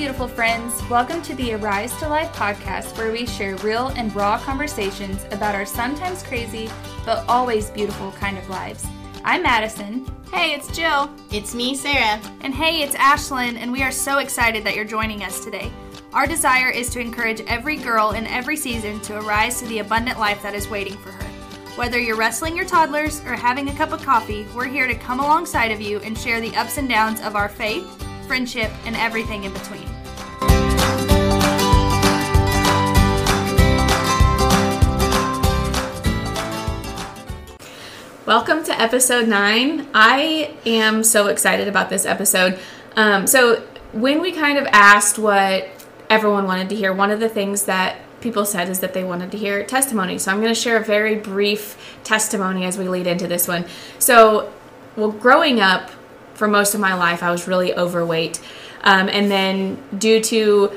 beautiful friends. Welcome to the Arise to Life podcast, where we share real and raw conversations about our sometimes crazy, but always beautiful kind of lives. I'm Madison. Hey, it's Jill. It's me, Sarah. And hey, it's Ashlyn, and we are so excited that you're joining us today. Our desire is to encourage every girl in every season to arise to the abundant life that is waiting for her. Whether you're wrestling your toddlers or having a cup of coffee, we're here to come alongside of you and share the ups and downs of our faith, friendship, and everything in between. Welcome to episode 9. I am so excited about this episode. So when we kind of asked what everyone wanted to hear, one of the things that people said is that they wanted to hear testimony. So I'm going to share a very brief testimony as we lead into this one. So, growing up, for most of my life, I was really overweight. And then due to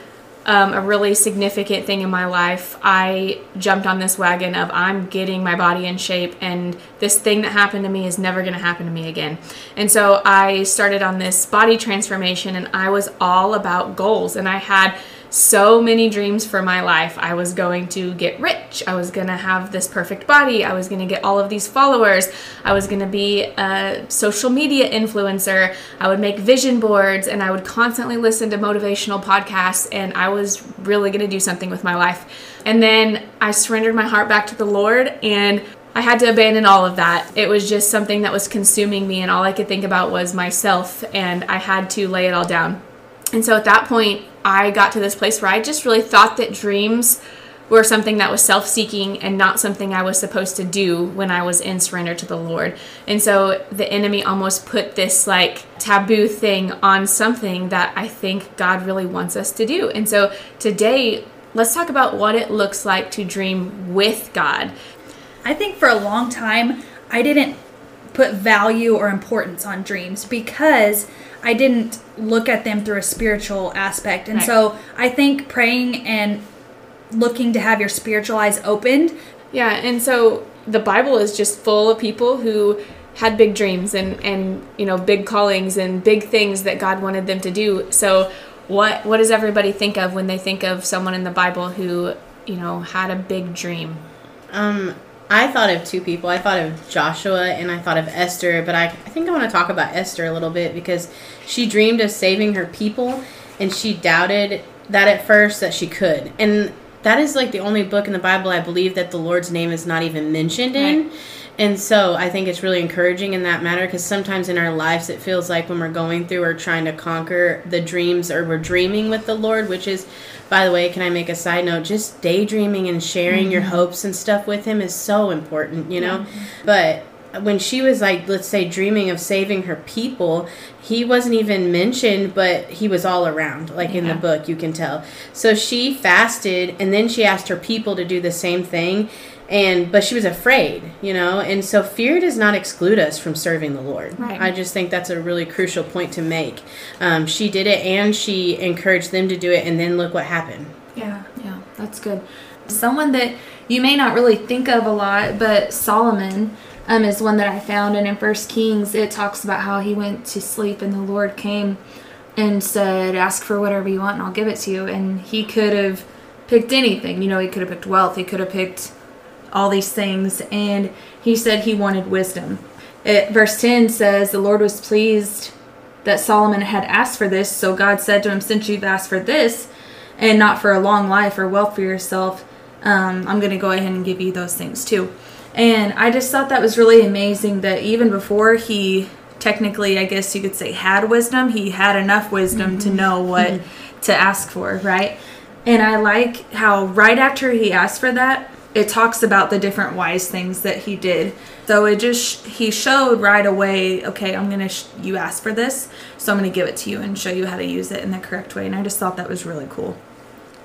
a really significant thing in my life, I jumped on this wagon of I'm getting my body in shape, and this thing that happened to me is never going to happen to me again. And so I started on this body transformation, and I was all about goals. And I had so many dreams for my life. I was going to get rich. I was going to have this perfect body. I was going to get all of these followers. I was going to be a social media influencer. I would make vision boards, and I would constantly listen to motivational podcasts, and I was really going to do something with my life. And then I surrendered my heart back to the Lord, and I had to abandon all of that. It was just something that was consuming me, and all I could think about was myself, and I had to lay it all down. And so at that point, I got to this place where I just really thought that dreams were something that was self-seeking and not something I was supposed to do when I was in surrender to the Lord. And so the enemy almost put this like taboo thing on something that I think God really wants us to do. And so today, let's talk about what it looks like to dream with God. I think for a long time, I didn't put value or importance on dreams because I didn't look at them through a spiritual aspect. And so I think praying and looking to have your spiritual eyes opened. Yeah, and so the Bible is just full of people who had big dreams and you know, big callings and big things that God wanted them to do. So what does everybody think of when they think of someone in the Bible who, you know, had a big dream? I thought of two people. I thought of Joshua and I thought of Esther, but I think I want to talk about Esther a little bit because she dreamed of saving her people, and she doubted that at first that she could. And that is like the only book in the Bible, I believe, that the Lord's name is not even mentioned in. Right. And so I think it's really encouraging in that matter because sometimes in our lives it feels like when we're going through or trying to conquer the dreams or we're dreaming with the Lord, which is... By the way, can I make a side note? Just daydreaming and sharing your hopes and stuff with him is so important, you know? But when she was like, let's say, dreaming of saving her people, he wasn't even mentioned, but he was all around, like in the book, you can tell. So she fasted, and then she asked her people to do the same thing. But she was afraid, you know, and so fear does not exclude us from serving the Lord. Right. I just think that's a really crucial point to make. She did it, and she encouraged them to do it, and then look what happened. Yeah, that's good. Someone that you may not really think of a lot, but Solomon is one that I found, and in 1 Kings, it talks about how he went to sleep, and the Lord came and said, ask for whatever you want, and I'll give it to you, and he could have picked anything. You know, he could have picked wealth, he could have picked all these things, and he said he wanted wisdom. Verse 10 says, the Lord was pleased that Solomon had asked for this, so God said to him, since you've asked for this, and not for a long life or wealth for yourself, I'm going to go ahead and give you those things too. And I just thought that was really amazing that even before he technically, I guess you could say, had wisdom, he had enough wisdom to know what to ask for, right? And I like how right after he asked for that, it talks about the different wise things that he did. So it just, he showed right away, okay, I'm going to, you asked for this, so I'm going to give it to you and show you how to use it in the correct way. And I just thought that was really cool.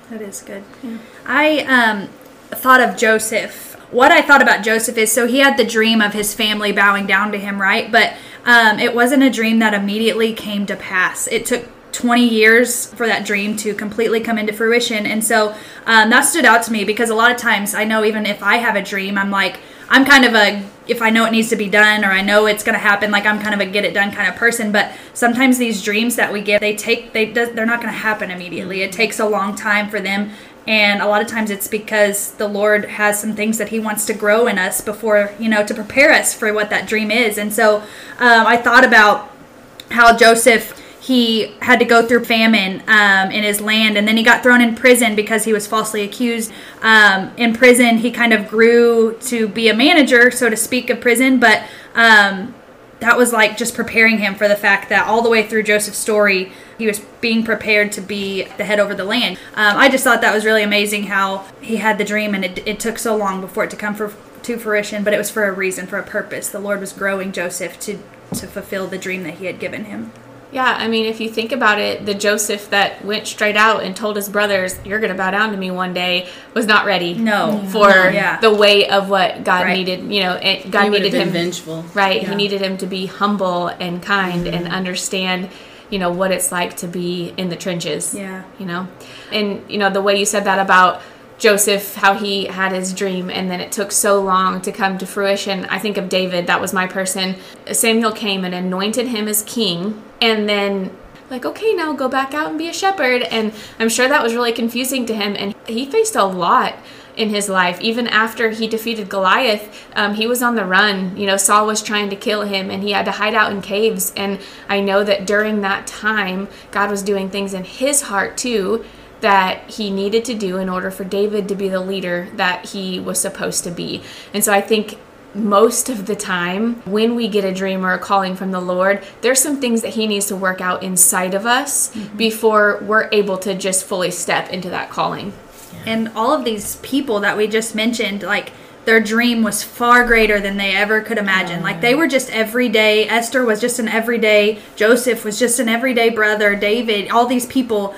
That is good. Yeah. I thought of Joseph. What I thought about Joseph is, so he had the dream of his family bowing down to him, right? But it wasn't a dream that immediately came to pass. It took 20 years for that dream to completely come into fruition. And so that stood out to me because a lot of times I know even if I have a dream, I'm like, I'm kind of a, if I know it needs to be done or I know it's going to happen, like I'm kind of a get it done kind of person. But sometimes these dreams that we get, they're not going to happen immediately. It takes a long time for them. And a lot of times it's because the Lord has some things that he wants to grow in us before, you know, to prepare us for what that dream is. And so I thought about how Joseph, he had to go through famine in his land, and then he got thrown in prison because he was falsely accused. In prison, he kind of grew to be a manager, so to speak, of prison, but that was like just preparing him for the fact that all the way through Joseph's story, he was being prepared to be the head over the land. I just thought that was really amazing how he had the dream, and it took so long before it to come to fruition, but it was for a reason, for a purpose. The Lord was growing Joseph to fulfill the dream that he had given him. Yeah, I mean, if you think about it, the Joseph that went straight out and told his brothers, "You're going to bow down to me one day," was not ready the weight of what God needed. You know, God needed him vengeful. Right. Yeah. He needed him to be humble and kind and understand, you know, what it's like to be in the trenches. Yeah. You know, and, you know, the way you said that about Joseph, how he had his dream and then it took so long to come to fruition. I think of David, that was my person. Samuel came and anointed him as king, and then like, okay, now go back out and be a shepherd. And I'm sure that was really confusing to him, and he faced a lot in his life. Even after he defeated Goliath, he was on the run. You know, Saul was trying to kill him, and he had to hide out in caves. And I know that during that time, God was doing things in his heart too that he needed to do in order for David to be the leader that he was supposed to be. And so I think most of the time when we get a dream or a calling from the Lord, there's some things that he needs to work out inside of us before we're able to just fully step into that calling. And all of these people that we just mentioned, like, their dream was far greater than they ever could imagine. Like, they were just everyday. Esther was just an everyday. Joseph was just an everyday brother. David, all these people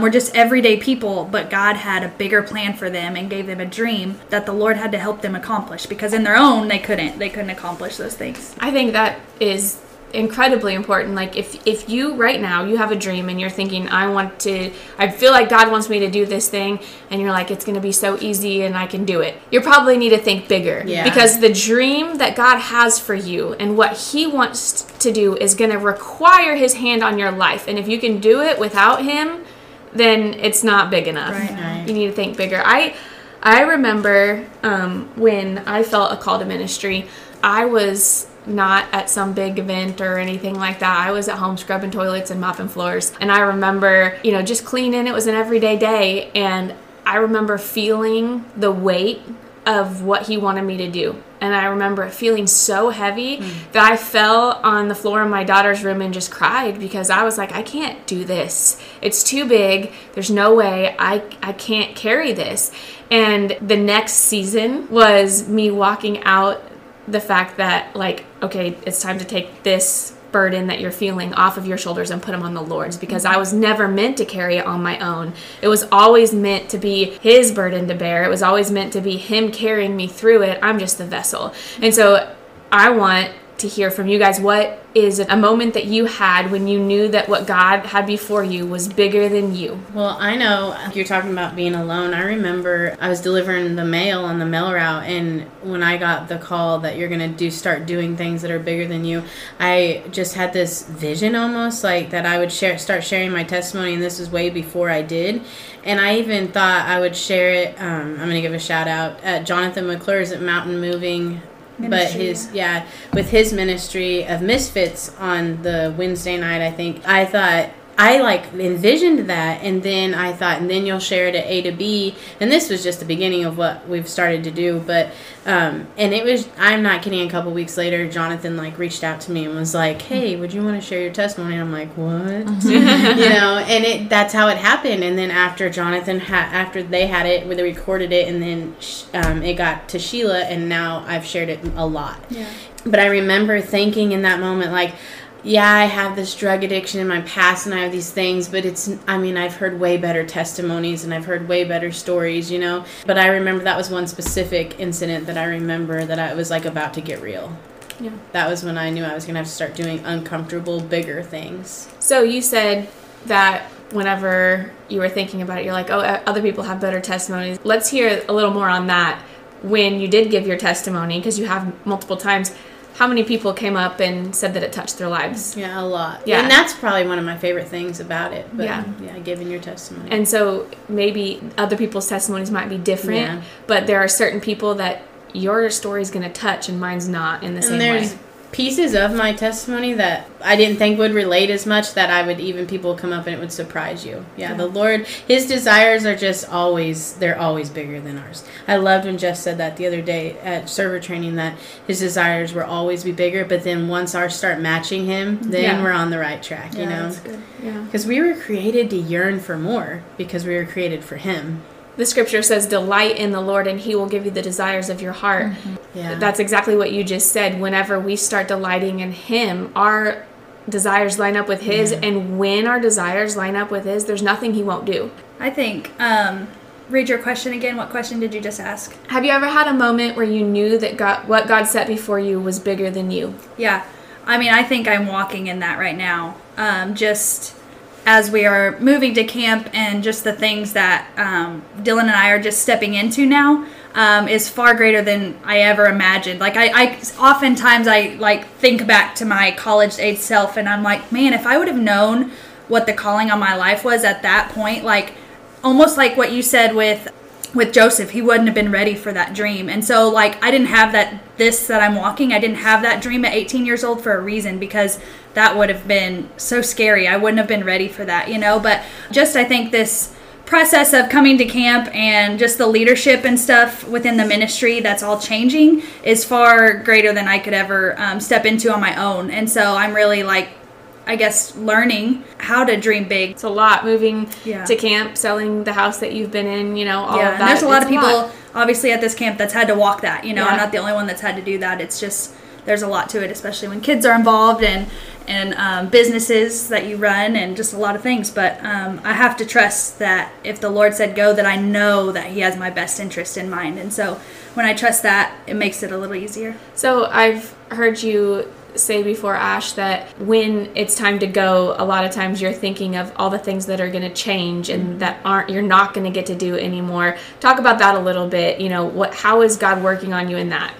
were just everyday people, but God had a bigger plan for them and gave them a dream that the Lord had to help them accomplish, because in their own, they couldn't accomplish those things. I think that is incredibly important. Like, if you right now you have a dream and you're thinking, I feel like God wants me to do this thing, and you're like, it's going to be so easy and I can do it, you probably need to think bigger, because the dream that God has for you and what he wants to do is going to require his hand on your life. And if you can do it without him, then it's not big enough. You need to think bigger. I remember when I felt a call to ministry, I was not at some big event or anything like that. I was at home scrubbing toilets and mopping floors. And I remember, you know, just cleaning. It was an everyday day. And I remember feeling the weight of what he wanted me to do. And I remember it feeling so heavy that I fell on the floor in my daughter's room and just cried, because I was like, I can't do this. It's too big. There's no way. I can't carry this. And the next season was me walking out the fact that, like, okay, it's time to take this burden that you're feeling off of your shoulders and put them on the Lord's, because I was never meant to carry it on my own. It was always meant to be his burden to bear. It was always meant to be him carrying me through it. I'm just the vessel. And so I want to hear from you guys, what is a moment that you had when you knew that what God had before you was bigger than you? Well, I know you're talking about being alone. I remember I was delivering the mail on the mail route, and when I got the call that you're going to start doing things that are bigger than you, I just had this vision almost like that I would start sharing my testimony, and this was way before I did. And I even thought I would share it. I'm going to give a shout out at Jonathan McClure's at Mountain Moving Ministry, but with his ministry of misfits on the Wednesday night, I think, I thought, I like envisioned that, and then I thought, and then you'll share it at A to B, and this was just the beginning of what we've started to do, but, and it was, I'm not kidding, a couple weeks later, Jonathan like reached out to me and was like, hey, would you want to share your testimony? And I'm like, what? You know, and that's how it happened. And then after Jonathan after they had it, where they recorded it, and then it got to Sheila, and now I've shared it a lot. Yeah. But I remember thinking in that moment, like, yeah, I have this drug addiction in my past and I have these things, but I've heard way better testimonies and I've heard way better stories, you know. But I remember that was one specific incident that I remember that I was like about to get real. Yeah. That was when I knew I was going to have to start doing uncomfortable, bigger things. So you said that whenever you were thinking about it, you're like, oh, other people have better testimonies. Let's hear a little more on that. when you did give your testimony, because you have multiple times, how many people came up and said that it touched their lives? Yeah, a lot. Yeah. And that's probably one of my favorite things about it. But yeah. Yeah, giving your testimony. And so maybe other people's testimonies might be different, yeah. but there are certain people that your story is going to touch and mine's not in the same way. And there's pieces of my testimony that I didn't think would relate as much, that I would even people come up and it would surprise you. Yeah, the Lord, His desires are just always, they're always bigger than ours. I loved when Jeff said that the other day at server training, that His desires will always be bigger, but then once ours start matching Him, then we're on the right track, you know? That's good. Yeah, because we were created to yearn for more, because we were created for Him. The scripture says, delight in the Lord and He will give you the desires of your heart. Mm-hmm. Yeah. That's exactly what you just said. Whenever we start delighting in Him, our desires line up with His. Yeah. And when our desires line up with His, there's nothing He won't do. I think, read your question again. What question did you just ask? Have you ever had a moment where you knew that God, what God set before you was bigger than you? Yeah. I mean, I think I'm walking in that right now. Just as we are moving to camp, and just the things that Dylan and I are just stepping into now is far greater than I ever imagined. Like, I oftentimes I like think back to my college-age self, and I'm like, man, if I would have known what the calling on my life was at that point, like almost like what you said with Joseph, he wouldn't have been ready for that dream. And so, like, I didn't have that I'm walking. I didn't have that dream at 18 years old for a reason, because that would have been so scary. I wouldn't have been ready for that, you know? But just, I think this process of coming to camp and just the leadership and stuff within the ministry that's all changing is far greater than I could ever step into on my own. And so I'm really, like, I guess, learning how to dream big. It's a lot, moving to camp, selling the house that you've been in, you know, all of that. And there's a lot of people, obviously, at this camp that's had to walk that, you know. Yeah. I'm not the only one that's had to do that. It's just, there's a lot to it, especially when kids are involved and businesses that you run and just a lot of things. But I have to trust that if the Lord said go, that I know that He has my best interest in mind. And so when I trust that, it makes it a little easier. So I've heard you say before, Ash, that when it's time to go, a lot of times you're thinking of all the things that are going to change and that aren't, you're not going to get to do anymore. Talk about that a little bit. You know, how is God working on you in that?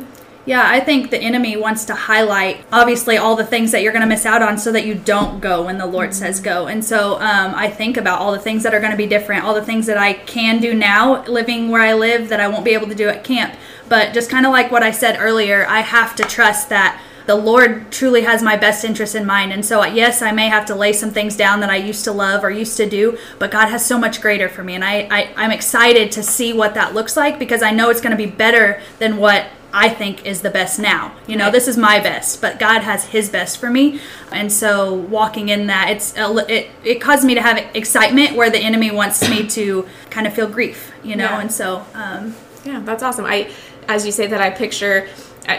Yeah, I think the enemy wants to highlight, obviously, all the things that you're going to miss out on so that you don't go when the Lord says go. And so I think about all the things that are going to be different, all the things that I can do now living where I live that I won't be able to do at camp. But just kind of like what I said earlier, I have to trust that the Lord truly has my best interest in mind. And so, yes, I may have to lay some things down that I used to love or used to do, but God has so much greater for me. And I'm excited to see what that looks like, because I know it's going to be better than what I think is the best now. You know, this is my best, but God has His best for me. And so walking in that, it caused me to have excitement where the enemy wants me to kind of feel grief, you know? Yeah. And so, yeah, that's awesome. As you say that, I picture,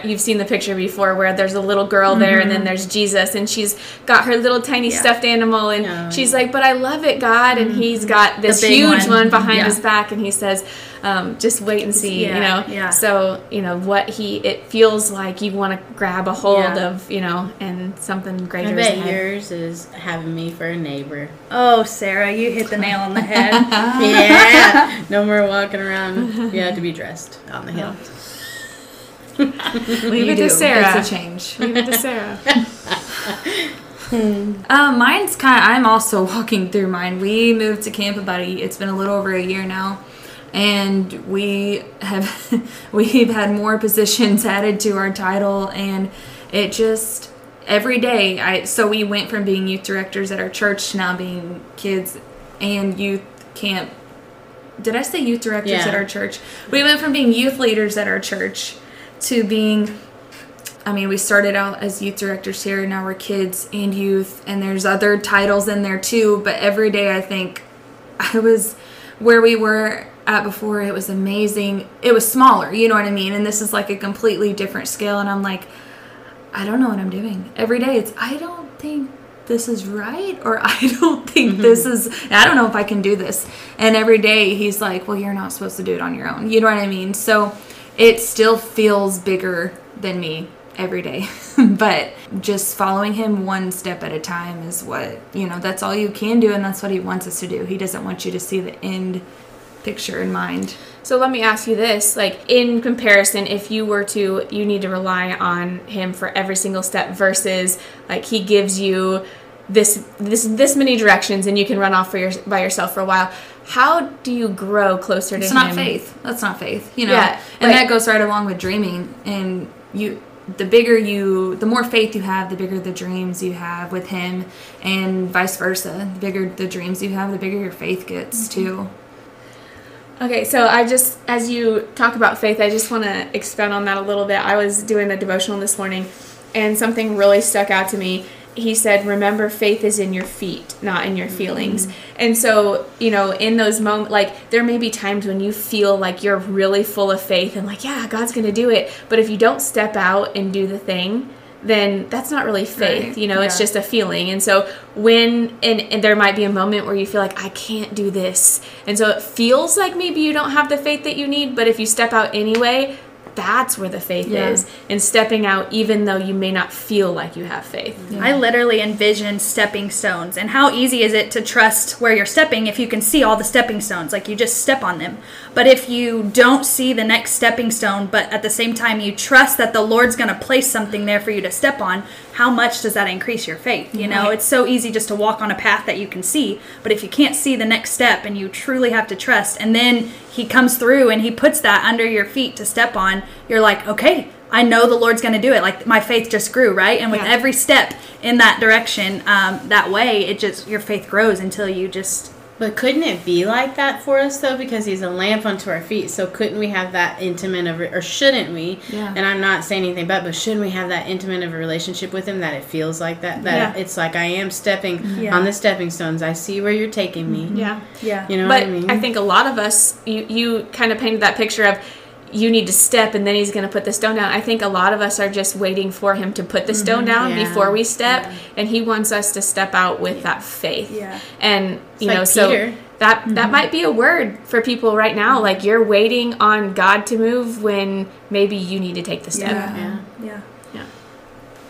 you've seen the picture before where there's a little girl there and then there's Jesus, and she's got her little tiny stuffed animal, and she's like, but I love it, God. And He's got this huge one behind His back, and He says, just wait and see, you know? Yeah. So, you know, it feels like you want to grab a hold of, you know, and something greater. I bet yours is having me for a neighbor. Oh, Sarah, you hit the nail on the head. Yeah. No more walking around. You have to be dressed on the hill. Leave it to Sarah. It's a change. Leave it to Sarah. Mine's kind of, I'm also walking through mine. We moved to camp it's been a little over a year now, and we've had more positions added to our title, and it just, every day, so we went from being youth directors at our church to now being kids and youth camp. Did I say youth directors at our church? We went from being youth leaders at our church to being, we started out as youth directors here, and now we're kids and youth, and there's other titles in there too, but every day I think I was where we were at before. It was amazing. It was smaller, you know what I mean? And this is like a completely different scale, and I'm like, I don't know what I'm doing. Every day it's, I don't think this is right, or I don't think this is, I don't know if I can do this. And every day He's like, well, you're not supposed to do it on your own. You know what I mean? So it still feels bigger than me every day. But just following Him one step at a time is what, you know, that's all you can do, and that's what He wants us to do. He doesn't want you to see the end picture in mind. So let me ask you this, like in comparison, if you were to, you need to rely on him for every single step versus like he gives you this many directions and you can run off by yourself for a while. How do you grow closer to him? It's not faith. That's not faith, you know. Yeah, and that goes right along with dreaming. And the more faith you have, the bigger the dreams you have with him, and vice versa. The bigger the dreams you have, the bigger your faith gets too. Okay, so as you talk about faith, I just want to expound on that a little bit. I was doing a devotional this morning, and something really stuck out to me. He said, remember, faith is in your feet, not in your feelings. Mm-hmm. And so, you know, in those moments, like, there may be times when you feel like you're really full of faith and like, yeah, God's going to do it. But if you don't step out and do the thing, then that's not really faith. Right. You know, it's just a feeling. And so and there might be a moment where you feel like, I can't do this. And so it feels like maybe you don't have the faith that you need, but if you step out anyway, that's where the faith is, and stepping out even though you may not feel like you have faith. Yeah. I literally envision stepping stones, and how easy is it to trust where you're stepping if you can see all the stepping stones, like you just step on them. But if you don't see the next stepping stone, but at the same time you trust that the Lord's going to place something there for you to step on, how much does that increase your faith? You know, it's so easy just to walk on a path that you can see, but if you can't see the next step and you truly have to trust, and then he comes through and he puts that under your feet to step on, you're like, okay, I know the Lord's going to do it. Like, my faith just grew, right? And with every step in that direction, that way, your faith grows until you just... But couldn't it be like that for us, though? Because he's a lamp unto our feet. So couldn't we have that intimate of... Or shouldn't we? Yeah. And I'm not saying anything but shouldn't we have that intimate of a relationship with him that it feels like that? That it's like, I am stepping on the stepping stones. I see where you're taking me. Yeah. Yeah. You know what I mean? I think a lot of us, you kind of painted that picture of... you need to step, and then he's going to put the stone down. I think a lot of us are just waiting for him to put the stone down before we step, and he wants us to step out with that faith. Yeah. And, so that might be a word for people right now. Like, you're waiting on God to move when maybe you need to take the step. Yeah.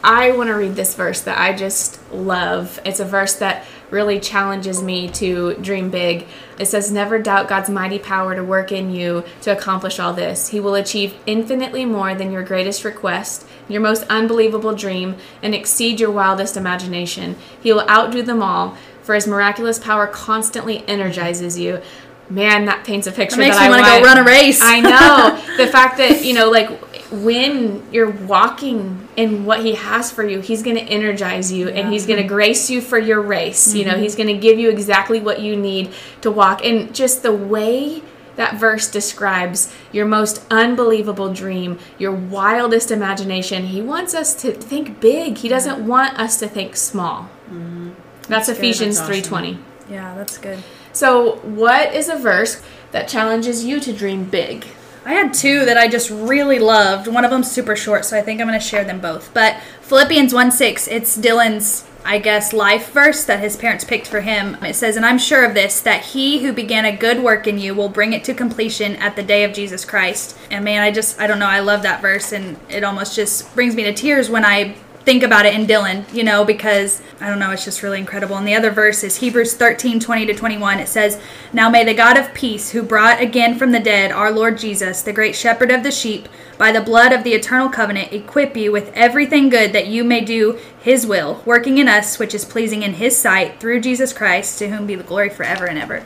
I want to read this verse that I just love. It's a verse that really challenges me to dream big. It says, never doubt God's mighty power to work in you to accomplish all this. He will achieve infinitely more than your greatest request, your most unbelievable dream, and exceed your wildest imagination. He will outdo them all, for his miraculous power constantly energizes you. Man, that paints a picture that I want. Makes me want to go run a race. I know. The fact that, when you're walking in what he has for you, he's going to energize you and he's going to grace you for your race. Mm-hmm. He's going to give you exactly what you need to walk. And just the way that verse describes your most unbelievable dream, your wildest imagination, he wants us to think big. He doesn't want us to think small. Mm-hmm. That's Ephesians 3:20. Awesome. Yeah, that's good. So what is a verse that challenges you to dream big? I had two that I just really loved. One of them's super short, so I think I'm going to share them both. But Philippians 1:6, it's Dylan's, I guess, life verse that his parents picked for him. It says, and I'm sure of this, that he who began a good work in you will bring it to completion at the day of Jesus Christ. And man, I don't know, I love that verse, and it almost just brings me to tears when I think about it in Dylan, because, I don't know, it's just really incredible. And the other verse is Hebrews 13:20-21. It says, now may the God of peace, who brought again from the dead our Lord Jesus, the great shepherd of the sheep, by the blood of the eternal covenant, equip you with everything good that you may do his will, working in us, which is pleasing in his sight, through Jesus Christ, to whom be the glory forever and ever.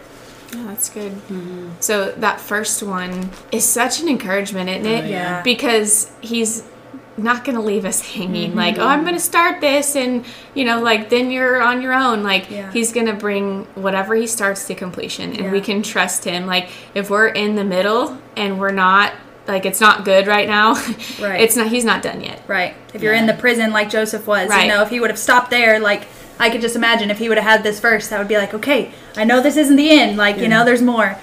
Oh, that's good. Mm-hmm. So that first one is such an encouragement, isn't it? Yeah. Because he's not going to leave us hanging. Mm-hmm. Like, oh, I'm going to start this, and, then you're on your own. Like, he's going to bring whatever he starts to completion, and we can trust him. Like, if we're in the middle and we're not, like, it's not good right now, right. He's not done yet. Right. If you're in the prison like Joseph was, if he would have stopped there, like, I could just imagine if he would have had this verse, that would be like, okay, I know this isn't the end. Like, there's more.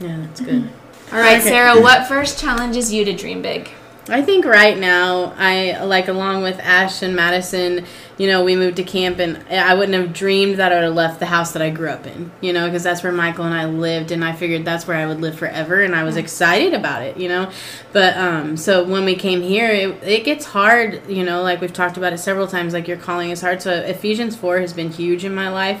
Yeah, that's good. All right, okay. Sarah, what verse challenges you to dream big? I think right now, along with Ash and Madison, we moved to camp, and I wouldn't have dreamed that I would have left the house that I grew up in, because that's where Michael and I lived, and I figured that's where I would live forever, and I was excited about it, But so when we came here, it gets hard, like we've talked about it several times, like your calling is hard. So Ephesians 4 has been huge in my life.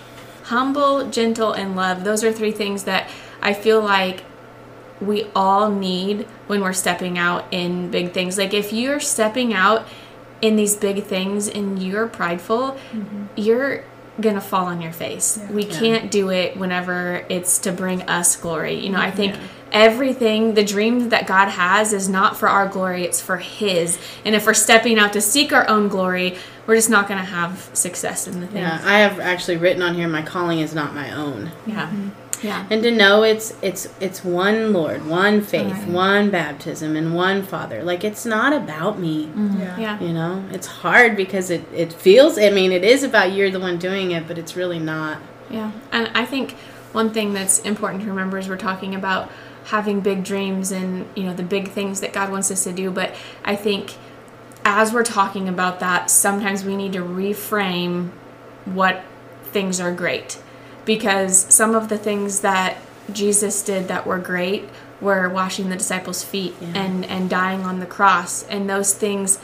Humble, gentle, and love. Those are three things that I feel like we all need when we're stepping out in big things. Like if you're stepping out in these big things and you're prideful, you're going to fall on your face. Yeah. We can't do it whenever it's to bring us glory. You know, I think everything, the dream that God has is not for our glory, it's for His. And if we're stepping out to seek our own glory, we're just not going to have success in the thing. Yeah, I have actually written on here, my calling is not my own. Yeah. Yeah. And to know it's one Lord, one faith, one baptism, and one Father. Like, it's not about me. You know, it's hard because it feels, I mean, it is about you're the one doing it, but it's really not. Yeah. And I think one thing that's important to remember is we're talking about having big dreams and, you know, the big things that God wants us to do. But I think as we're talking about that, sometimes we need to reframe what things are great. Because some of the things that Jesus did that were great were washing the disciples' feet and dying on the cross. And those things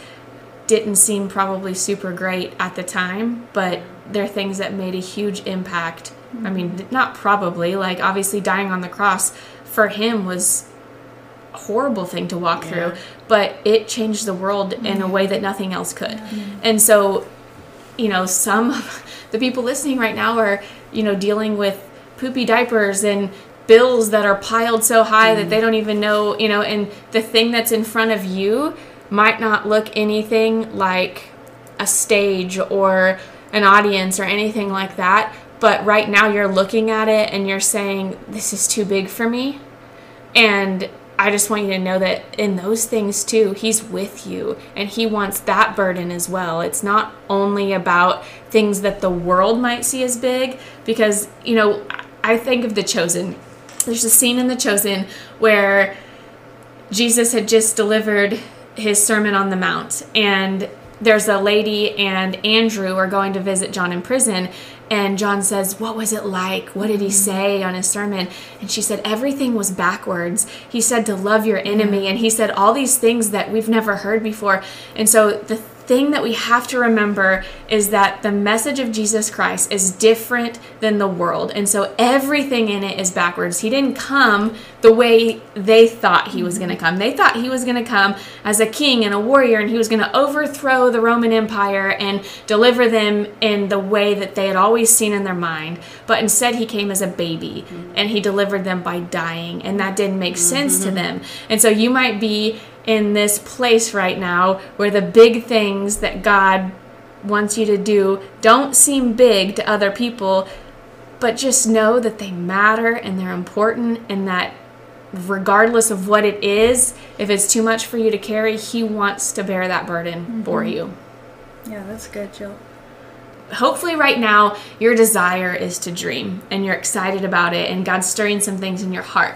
didn't seem probably super great at the time, but they're things that made a huge impact. I mean, not probably. Like, obviously dying on the cross for him was a horrible thing to walk through, but it changed the world in a way that nothing else could. And so, you know, some of the people listening right now are, you know, dealing with poopy diapers and bills that are piled so high that they don't even know, you know, and the thing that's in front of you might not look anything like a stage or an audience or anything like that. But right now you're looking at it and you're saying, this is too big for me. And I just want you to know that in those things too, He's with you and He wants that burden as well. It's not only about things that the world might see as big, because, you know, I think of The Chosen. There's a scene in The Chosen where Jesus had just delivered His Sermon on the Mount, and there's a lady and Andrew are going to visit John in prison. And John says, what was it like? What did he say on his sermon? And she said, everything was backwards. He said to love your enemy. And he said all these things that we've never heard before. And so the thing that we have to remember is that the message of Jesus Christ is different than the world. And so everything in it is backwards. He didn't come the way they thought he was going to come. They thought he was going to come as a king and a warrior, and he was going to overthrow the Roman Empire and deliver them in the way that they had always seen in their mind. But instead he came as a baby and he delivered them by dying. And that didn't make sense to them. And so you might be in this place right now where the big things that God wants you to do don't seem big to other people, but just know that they matter and they're important, and that regardless of what it is, if it's too much for you to carry, He wants to bear that burden for you. Yeah, that's good, Jill. Hopefully right now your desire is to dream and you're excited about it and God's stirring some things in your heart.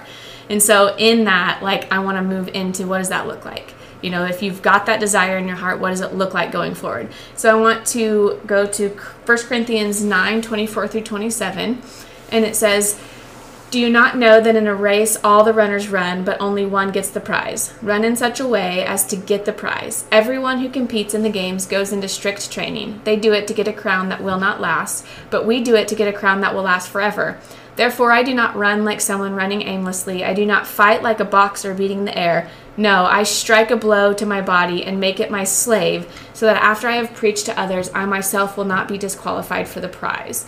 And so in that, like, I want to move into, what does that look like? You know, if you've got that desire in your heart, what does it look like going forward? So I want to go to 1 Corinthians 9:24-27. And it says, do you not know that in a race all the runners run, but only one gets the prize? Run in such a way as to get the prize. Everyone who competes in the games goes into strict training. They do it to get a crown that will not last, but we do it to get a crown that will last forever. Therefore, I do not run like someone running aimlessly. I do not fight like a boxer beating the air. No, I strike a blow to my body and make it my slave, so that after I have preached to others, I myself will not be disqualified for the prize.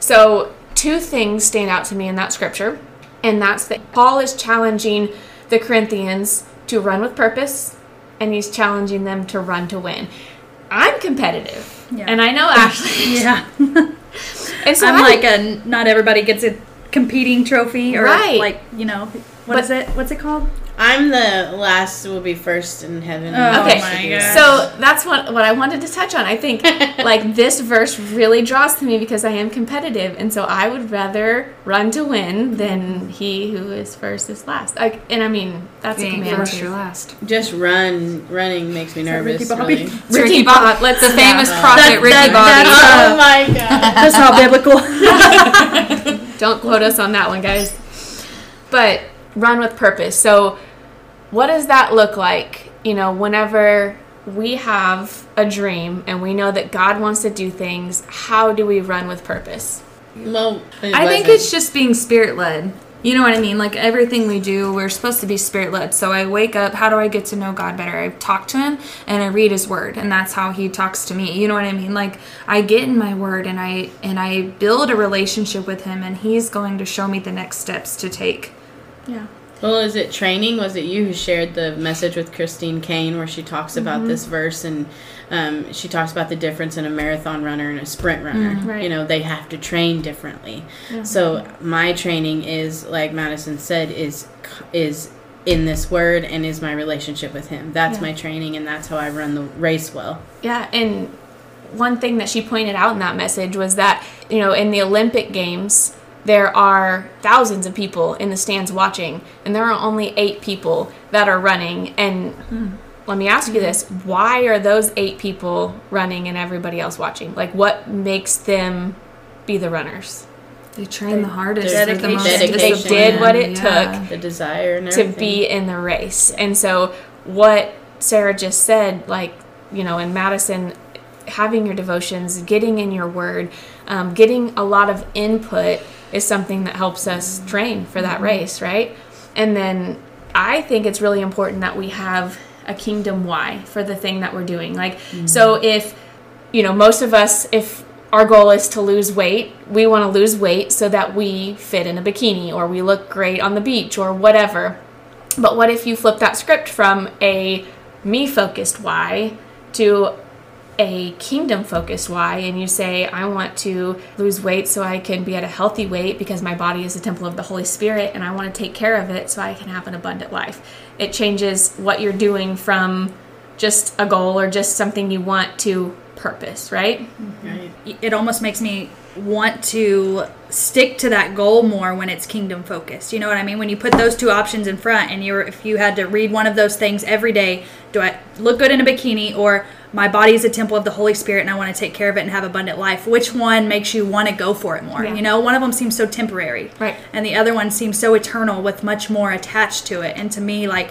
So two things stand out to me in that scripture, and that's that Paul is challenging the Corinthians to run with purpose, and he's challenging them to run to win. I'm competitive, and I know Ashley. And so I'm like, not everybody gets a competing trophy or like, you know, what's it called? I'm the last will be first in heaven. Oh, okay. My gosh. So that's what I wanted to touch on. I think like this verse really draws to me because I am competitive, and so I would rather run to win than he who is first is last. And I mean, that's a command. First or last. Just run. Running makes me nervous. Really. Ricky Bobby. Let's the famous prophet Ricky Bobby. Oh my God. That's not biblical. Don't quote us on that one, guys. But run with purpose. So what does that look like, you know, whenever we have a dream and we know that God wants to do things? How do we run with purpose? Well, I think it's just being spirit-led. You know what I mean? Like everything we do, we're supposed to be spirit-led. So I wake up, how do I get to know God better? I talk to him and I read his word, and that's how he talks to me. You know what I mean? Like I get in my word and I build a relationship with him, and he's going to show me the next steps to take. Yeah. Well, is it training? Was it you who shared the message with Christine Kane where she talks about this verse, and she talks about the difference in a marathon runner and a sprint runner? Mm, right. You know, they have to train differently. Yeah. So my training is, like Madison said, is in this word and is my relationship with him. That's my training, and that's how I run the race well. Yeah, and one thing that she pointed out in that message was that, you know, in the Olympic Games, there are thousands of people in the stands watching, and there are only 8 people that are running. And let me ask you this. Why are those 8 people running and everybody else watching? Like, what makes them be the runners? They trained the hardest. Dedication. They did what it took. The desire and everything. To be in the race. And so what Sarah just said, like, you know, in Madison, having your devotions, getting in your word, getting a lot of input is something that helps us train for that race, right? And then I think it's really important that we have a kingdom why for the thing that we're doing. Like, so if, you know, most of us, if our goal is to lose weight, we want to lose weight so that we fit in a bikini or we look great on the beach or whatever. But what if you flip that script from a me-focused why to a kingdom-focused why, and you say, I want to lose weight so I can be at a healthy weight because my body is the temple of the Holy Spirit, and I want to take care of it so I can have an abundant life. It changes what you're doing from just a goal or just something you want to purpose, right? Mm-hmm. It almost makes me want to stick to that goal more when it's kingdom focused. You know what I mean? When you put those two options in front, and if you had to read one of those things every day, do I look good in a bikini, or my body is a temple of the Holy Spirit and I want to take care of it and have abundant life? Which one makes you want to go for it more? Yeah. You know, one of them seems so temporary, right? And the other one seems so eternal with much more attached to it. And to me, like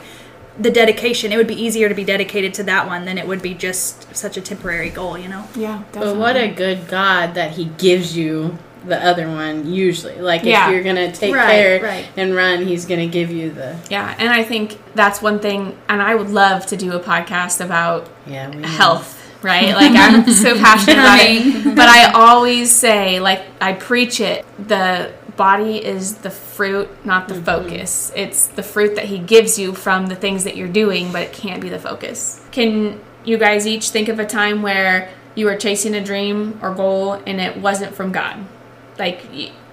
the dedication, it would be easier to be dedicated to that one than it would be just such a temporary goal, you know? Yeah, definitely. But what a good God that he gives you the other one usually. Like, if you're going to take care and run, he's going to give you the... Yeah, and I think that's one thing, and I would love to do a podcast about health, right? Like, I'm so passionate about it. But I always say, like, I preach it, the body is the fruit, not the focus. It's the fruit that he gives you from the things that you're doing, but it can't be the focus. Can you guys each think of a time where you were chasing a dream or goal and it wasn't from God? Like,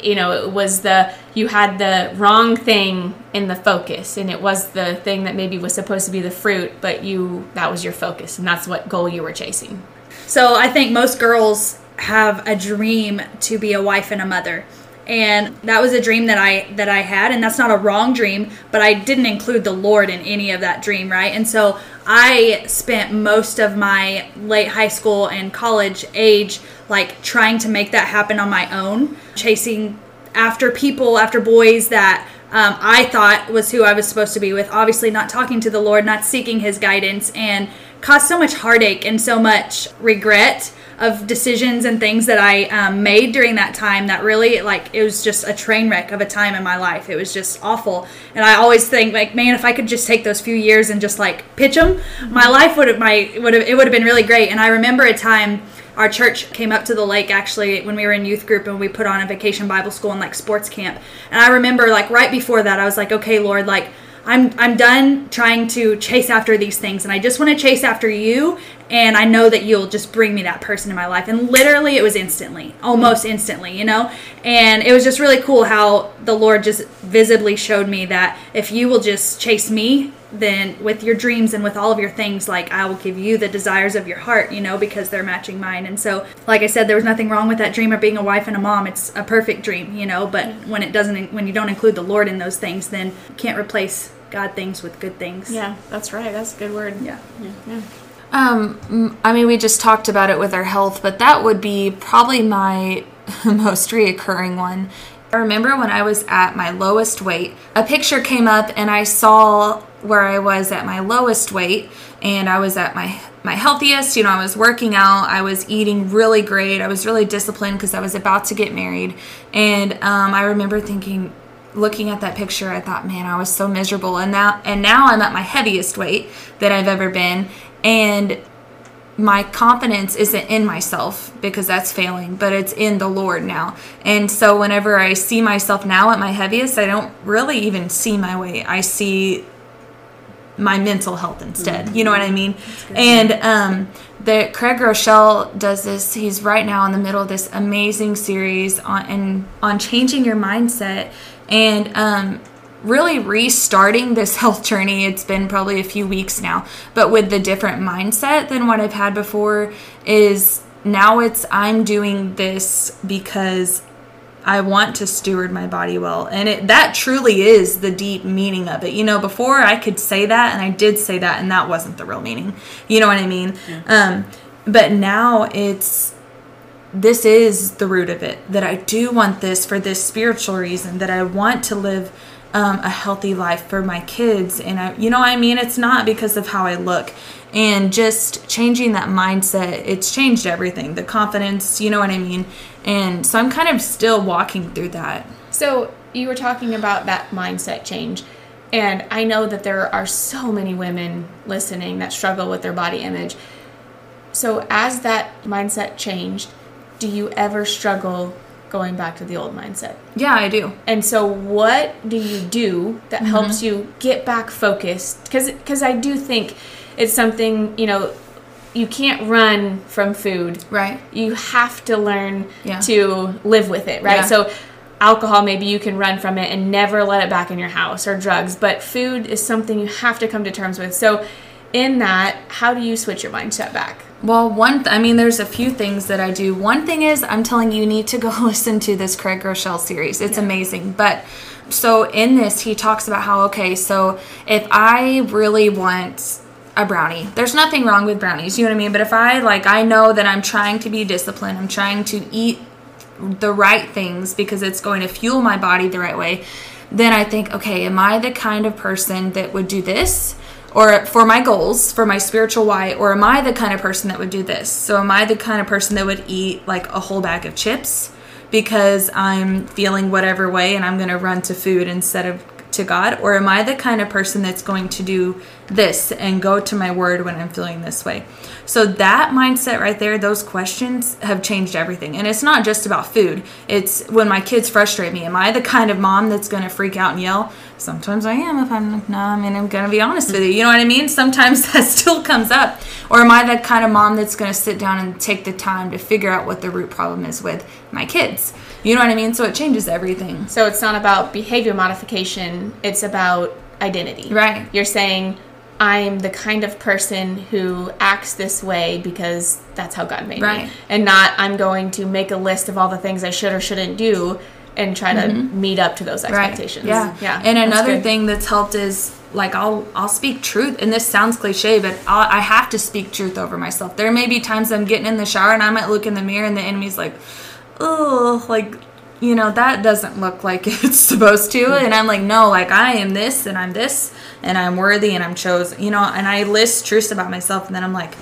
you know, it was you had the wrong thing in the focus, and it was the thing that maybe was supposed to be the fruit, but that was your focus, and that's what goal you were chasing. So I think most girls have a dream to be a wife and a mother. And that was a dream that I had, and that's not a wrong dream, but I didn't include the Lord in any of that dream, right? And so I spent most of my late high school and college age like trying to make that happen on my own, chasing after people, after boys that I thought was who I was supposed to be with, obviously not talking to the Lord, not seeking his guidance, and caused so much heartache and so much regret of decisions and things that I made during that time that really, like, it was just a train wreck of a time in my life. It was just awful. And I always think, like, man, if I could just take those few years and just, like, pitch them, my life would have been really great. And I remember a time our church came up to the lake, actually, when we were in youth group, and we put on a vacation Bible school and, like, sports camp. And I remember, like, right before that, I was like, okay, Lord, like, I'm done trying to chase after these things, and I just want to chase after you, and I know that you'll just bring me that person in my life. And literally it was instantly, almost instantly, you know? And it was just really cool how the Lord just visibly showed me that if you will just chase me, then with your dreams and with all of your things, like, I will give you the desires of your heart, you know, because they're matching mine. And so, like I said, there was nothing wrong with that dream of being a wife and a mom. It's a perfect dream, you know, but when you don't include the Lord in those things, then you can't replace God things with good things. Yeah, that's right. That's a good word. Yeah. I mean, we just talked about it with our health, but that would be probably my most reoccurring one. I remember when I was at my lowest weight, a picture came up and I saw where I was at my lowest weight, and I was at my healthiest. You know, I was working out, I was eating really great, I was really disciplined because I was about to get married. And I remember thinking, looking at that picture, I thought, man, I was so miserable. And now I'm at my heaviest weight that I've ever been. And my confidence isn't in myself because that's failing, but it's in the Lord now. And so whenever I see myself now at my heaviest, I don't really even see my weight. I see my mental health instead. Mm-hmm. You know what I mean? And the Craig Groeschel does this. He's right now in the middle of this amazing series on changing your mindset and really restarting this health journey. It's been probably a few weeks now, but with the different mindset than what I've had before. Is now it's, I'm doing this because I want to steward my body well. And that truly is the deep meaning of it. You know, before I could say that, and I did say that, and that wasn't the real meaning. You know what I mean? Yeah. But now it's, this is the root of it, that I do want this for this spiritual reason, that I want to live a healthy life for my kids. And I, you know what I mean? It's not because of how I look. And just changing that mindset, it's changed everything. The confidence, you know what I mean? And so I'm kind of still walking through that. So you were talking about that mindset change. And I know that there are so many women listening that struggle with their body image. So as that mindset changed, do you ever struggle going back to the old mindset? Yeah, I do. And so what do you do that helps you get back focused? Because I do think it's something, you know, you can't run from food. Right. You have to learn to live with it, right? Yeah. So alcohol, maybe you can run from it and never let it back in your house, or drugs. But food is something you have to come to terms with. So in that, how do you switch your mindset back? Well, there's a few things that I do. One thing is, I'm telling you, need to go listen to this Craig Groeschel series. It's amazing. But so in this, he talks about how, okay, so if I really want a brownie, there's nothing wrong with brownies, you know what I mean? But if I know that I'm trying to be disciplined, I'm trying to eat the right things because it's going to fuel my body the right way, then I think, okay, am I the kind of person that would do this? Or for my goals, for my spiritual why, or am I the kind of person that would do this? So am I the kind of person that would eat like a whole bag of chips because I'm feeling whatever way and I'm going to run to food instead of to God? Or am I the kind of person that's going to do this and go to my word when I'm feeling this way? So that mindset right there, those questions have changed everything. And it's not just about food. It's when my kids frustrate me. Am I the kind of mom that's going to freak out and yell? Sometimes I am. If I'm like, no, I mean, I'm going to be honest with you. You know what I mean? Sometimes that still comes up. Or am I the kind of mom that's going to sit down and take the time to figure out what the root problem is with my kids? You know what I mean? So it changes everything. So it's not about behavior modification. It's about identity. Right. You're saying, I'm the kind of person who acts this way because that's how God made me. And not, I'm going to make a list of all the things I should or shouldn't do and try to meet up to those expectations. Right. Yeah. And another thing that's helped is, like, I'll speak truth. And this sounds cliche, but I have to speak truth over myself. There may be times I'm getting in the shower and I might look in the mirror and the enemy's like, oh, like, you know, that doesn't look like it's supposed to. And I'm like, no, like, I am this and I'm this and I'm worthy and I'm chosen, you know, and I list truths about myself. And then I'm like,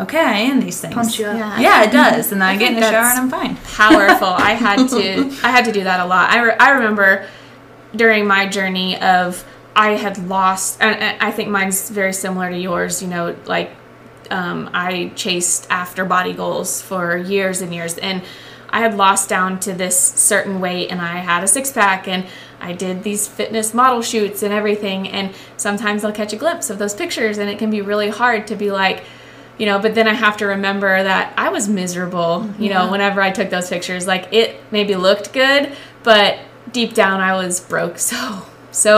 okay, I am these things. Pumps you up. Yeah, it does. And then I get in the shower and I'm fine. Powerful. I had to do that a lot. I remember during my journey of, I had lost, and I think mine's very similar to yours, you know, like, I chased after body goals for years and years, and I had lost down to this certain weight, and I had a six pack, and I did these fitness model shoots and everything, and sometimes I'll catch a glimpse of those pictures, and it can be really hard to be like, you know, but then I have to remember that I was miserable, you know, whenever I took those pictures. Like, it maybe looked good, but deep down I was broke, so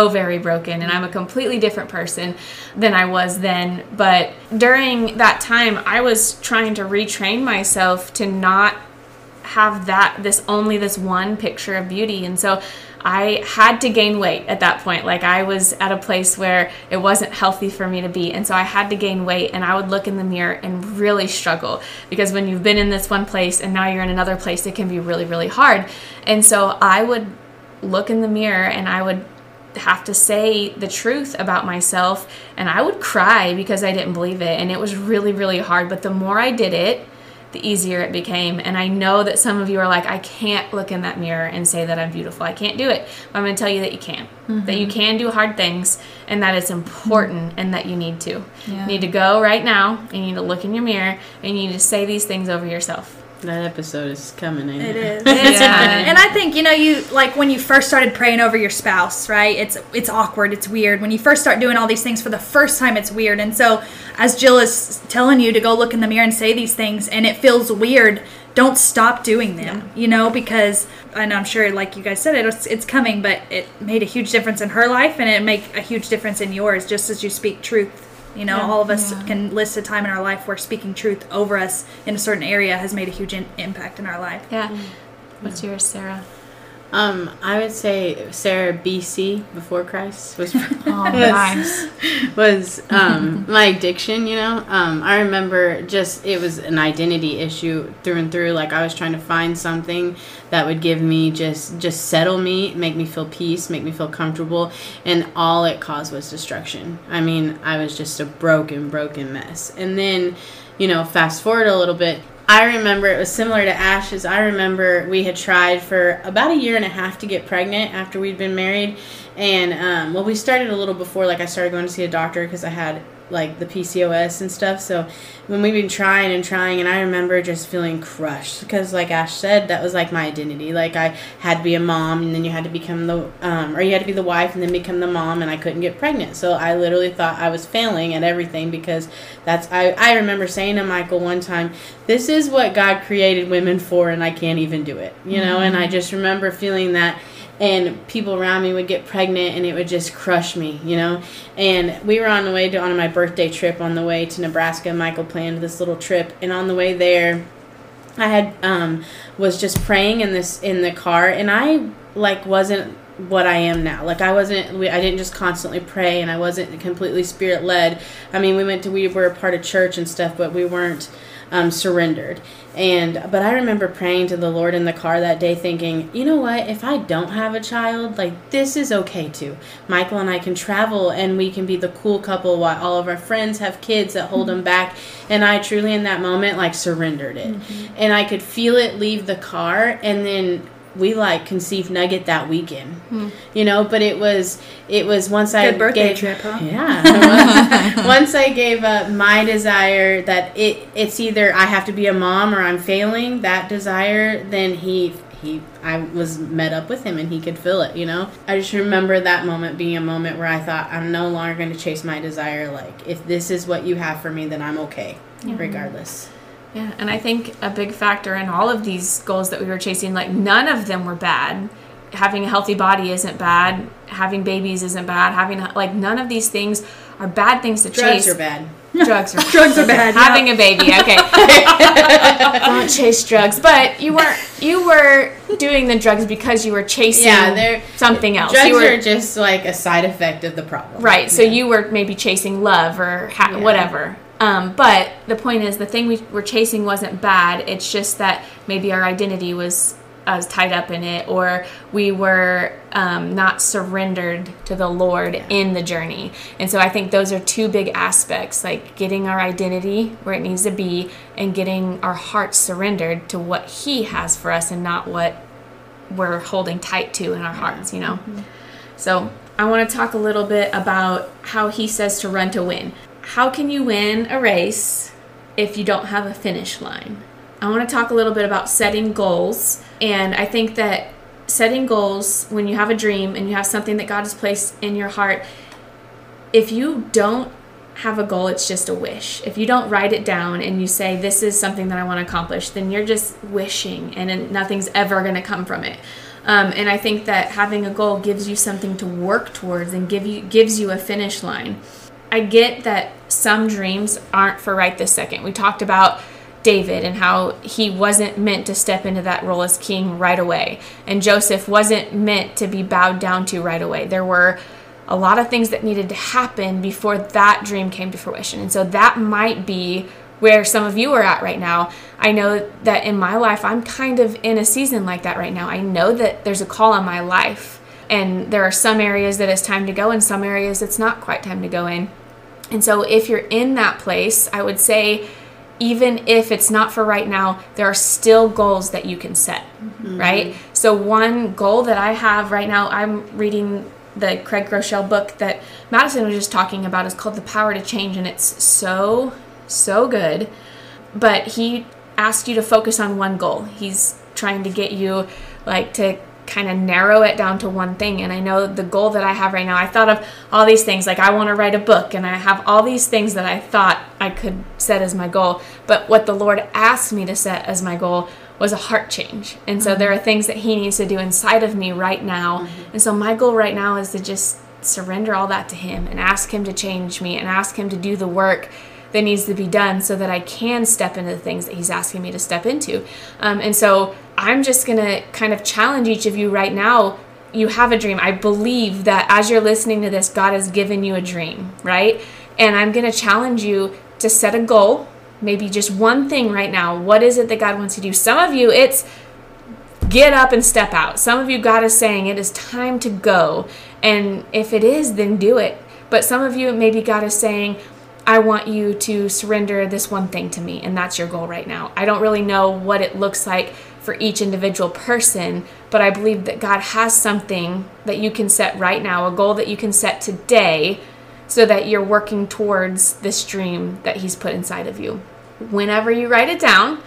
very broken, and I'm a completely different person than I was then. But during that time, I was trying to retrain myself to not have this one picture of beauty. And so I had to gain weight at that point. Like, I was at a place where it wasn't healthy for me to be. And so I had to gain weight, and I would look in the mirror and really struggle, because when you've been in this one place and now you're in another place, it can be really, really hard. And so I would look in the mirror and I would have to say the truth about myself, and I would cry because I didn't believe it. And it was really, really hard. But the more I did it, the easier it became. And I know that some of you are like, I can't look in that mirror and say that I'm beautiful. I can't do it. But I'm going to tell you that you can. Mm-hmm. That you can do hard things, and that it's important, and that you need to. Yeah. You need to go right now, and you need to look in your mirror, and you need to say these things over yourself. That episode is coming in. It is. It's coming. And I think, you know, you like when you first started praying over your spouse, right? It's awkward. It's weird. When you first start doing all these things for the first time, it's weird. And so as Jill is telling you to go look in the mirror and say these things, and it feels weird, don't stop doing them, you know, because, and I'm sure, like you guys said, it's coming, but it made a huge difference in her life, and it made a huge difference in yours, just as you speak truth. You know, all of us can list a time in our life where speaking truth over us in a certain area has made a huge impact in our life. Yeah. What's yours, Sarah? I would say Sarah BC, before Christ, was my addiction, you know. I remember it was an identity issue through and through. Like, I was trying to find something that would give me just settle me, make me feel peace, make me feel comfortable, and all it caused was destruction. I mean, I was just a broken mess. And then, you know, fast forward a little bit, I remember it was similar to Ash's. I remember we had tried for about a year and a half to get pregnant after we'd been married. And, we started a little before, like, I started going to see a doctor because I had, like, the PCOS and stuff. So when we've been trying, and I remember just feeling crushed because, like Ash said, that was, like, my identity. Like, I had to be a mom, and then you had to become you had to be the wife and then become the mom, and I couldn't get pregnant. So I literally thought I was failing at everything because I remember saying to Michael one time, this is what God created women for, and I can't even do it, you know? And I just remember feeling that. And people around me would get pregnant, and it would just crush me, you know. And we were on my birthday trip on the way to Nebraska. Michael planned this little trip, and on the way there, I had was just praying in the car, and I wasn't what I am now. Like, I didn't just constantly pray, and I wasn't completely spirit led. I mean, we were a part of church and stuff, but we weren't surrendered. But I remember praying to the Lord in the car that day, thinking, you know what, if I don't have a child, like, this is okay too. Michael and I can travel, and we can be the cool couple while all of our friends have kids that hold them back. And I truly, in that moment, surrendered it. And I could feel it leave the car, and then we conceived Nugget that weekend, you know. But it was once I birthday trip, huh? Yeah. Once I gave up my desire that it's either I have to be a mom or I'm failing that desire, then I was met up with him, and he could feel it, you know. I just remember that moment being a moment where I thought, I'm no longer going to chase my desire. Like, if this is what you have for me, then I'm okay, regardless. Yeah, and I think a big factor in all of these goals that we were chasing, none of them were bad. Having a healthy body isn't bad. Having babies isn't bad. Having, none of these things are bad things to chase. Drugs are bad. Drugs are bad. Having a baby, okay. Don't chase drugs. But you were doing the drugs because you were chasing something else. Drugs are just a side effect of the problem. Right, so you were maybe chasing love or whatever. But the point is, the thing we were chasing wasn't bad. It's just that maybe our identity was tied up in it, or we were not surrendered to the Lord in the journey. And so I think those are two big aspects, getting our identity where it needs to be and getting our hearts surrendered to what He has for us and not what we're holding tight to in our hearts, you know. Mm-hmm. So I want to talk a little bit about how He says to run to win. How can you win a race if you don't have a finish line? I want to talk a little bit about setting goals, and I think that setting goals, when you have a dream and you have something that God has placed in your heart, if you don't have a goal, it's just a wish. If you don't write it down and you say, this is something that I want to accomplish, then you're just wishing and nothing's ever going to come from it. And I think that having a goal gives you something to work towards and gives you a finish line. I get that some dreams aren't for right this second. We talked about David and how he wasn't meant to step into that role as king right away. And Joseph wasn't meant to be bowed down to right away. There were a lot of things that needed to happen before that dream came to fruition. And so that might be where some of you are at right now. I know that in my life, I'm kind of in a season like that right now. I know that there's a call on my life, and there are some areas that it's time to go and some areas it's not quite time to go in. And so if you're in that place, I would say, even if it's not for right now, there are still goals that you can set, mm-hmm. right? So one goal that I have right now, I'm reading the Craig Groeschel book that Madison was just talking about. Is called The Power to Change, and it's so, so good. But he asked you to focus on one goal. He's trying to get you like to kind of narrow it down to one thing. And I know the goal that I have right now, I thought of all these things, like I want to write a book, and I have all these things that I thought I could set as my goal. But what the Lord asked me to set as my goal was a heart change. And so there are things that he needs to do inside of me right now. Mm-hmm. And so my goal right now is to just surrender all that to him and ask him to change me and ask him to do the work that needs to be done so that I can step into the things that he's asking me to step into. And so I'm just going to kind of challenge each of you right now. You have a dream. I believe that as you're listening to this, God has given you a dream, right? And I'm going to challenge you to set a goal, maybe just one thing right now. What is it that God wants to do? Some of you, it's get up and step out. Some of you, God is saying it is time to go. And if it is, then do it. But some of you, maybe God is saying, I want you to surrender this one thing to me. And that's your goal right now. I don't really know what it looks like for each individual person, but I believe that God has something that you can set right now, a goal that you can set today, so that you're working towards this dream that he's put inside of you. Whenever you write it down,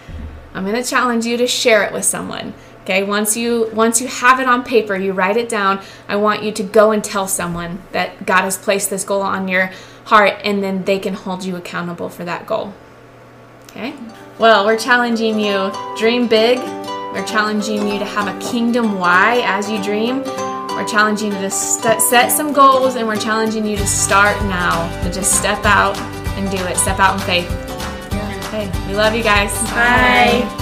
I'm going to challenge you to share it with someone. Okay, once you have it on paper, you write it down, I want you to go and tell someone that God has placed this goal on your heart, and then they can hold you accountable for that goal. Okay? Well, we're challenging you, dream big. We're challenging you to have a kingdom why as you dream. We're challenging you to set some goals, and we're challenging you to start now, to just step out and do it. Step out in faith. Okay, we love you guys. Bye. Bye.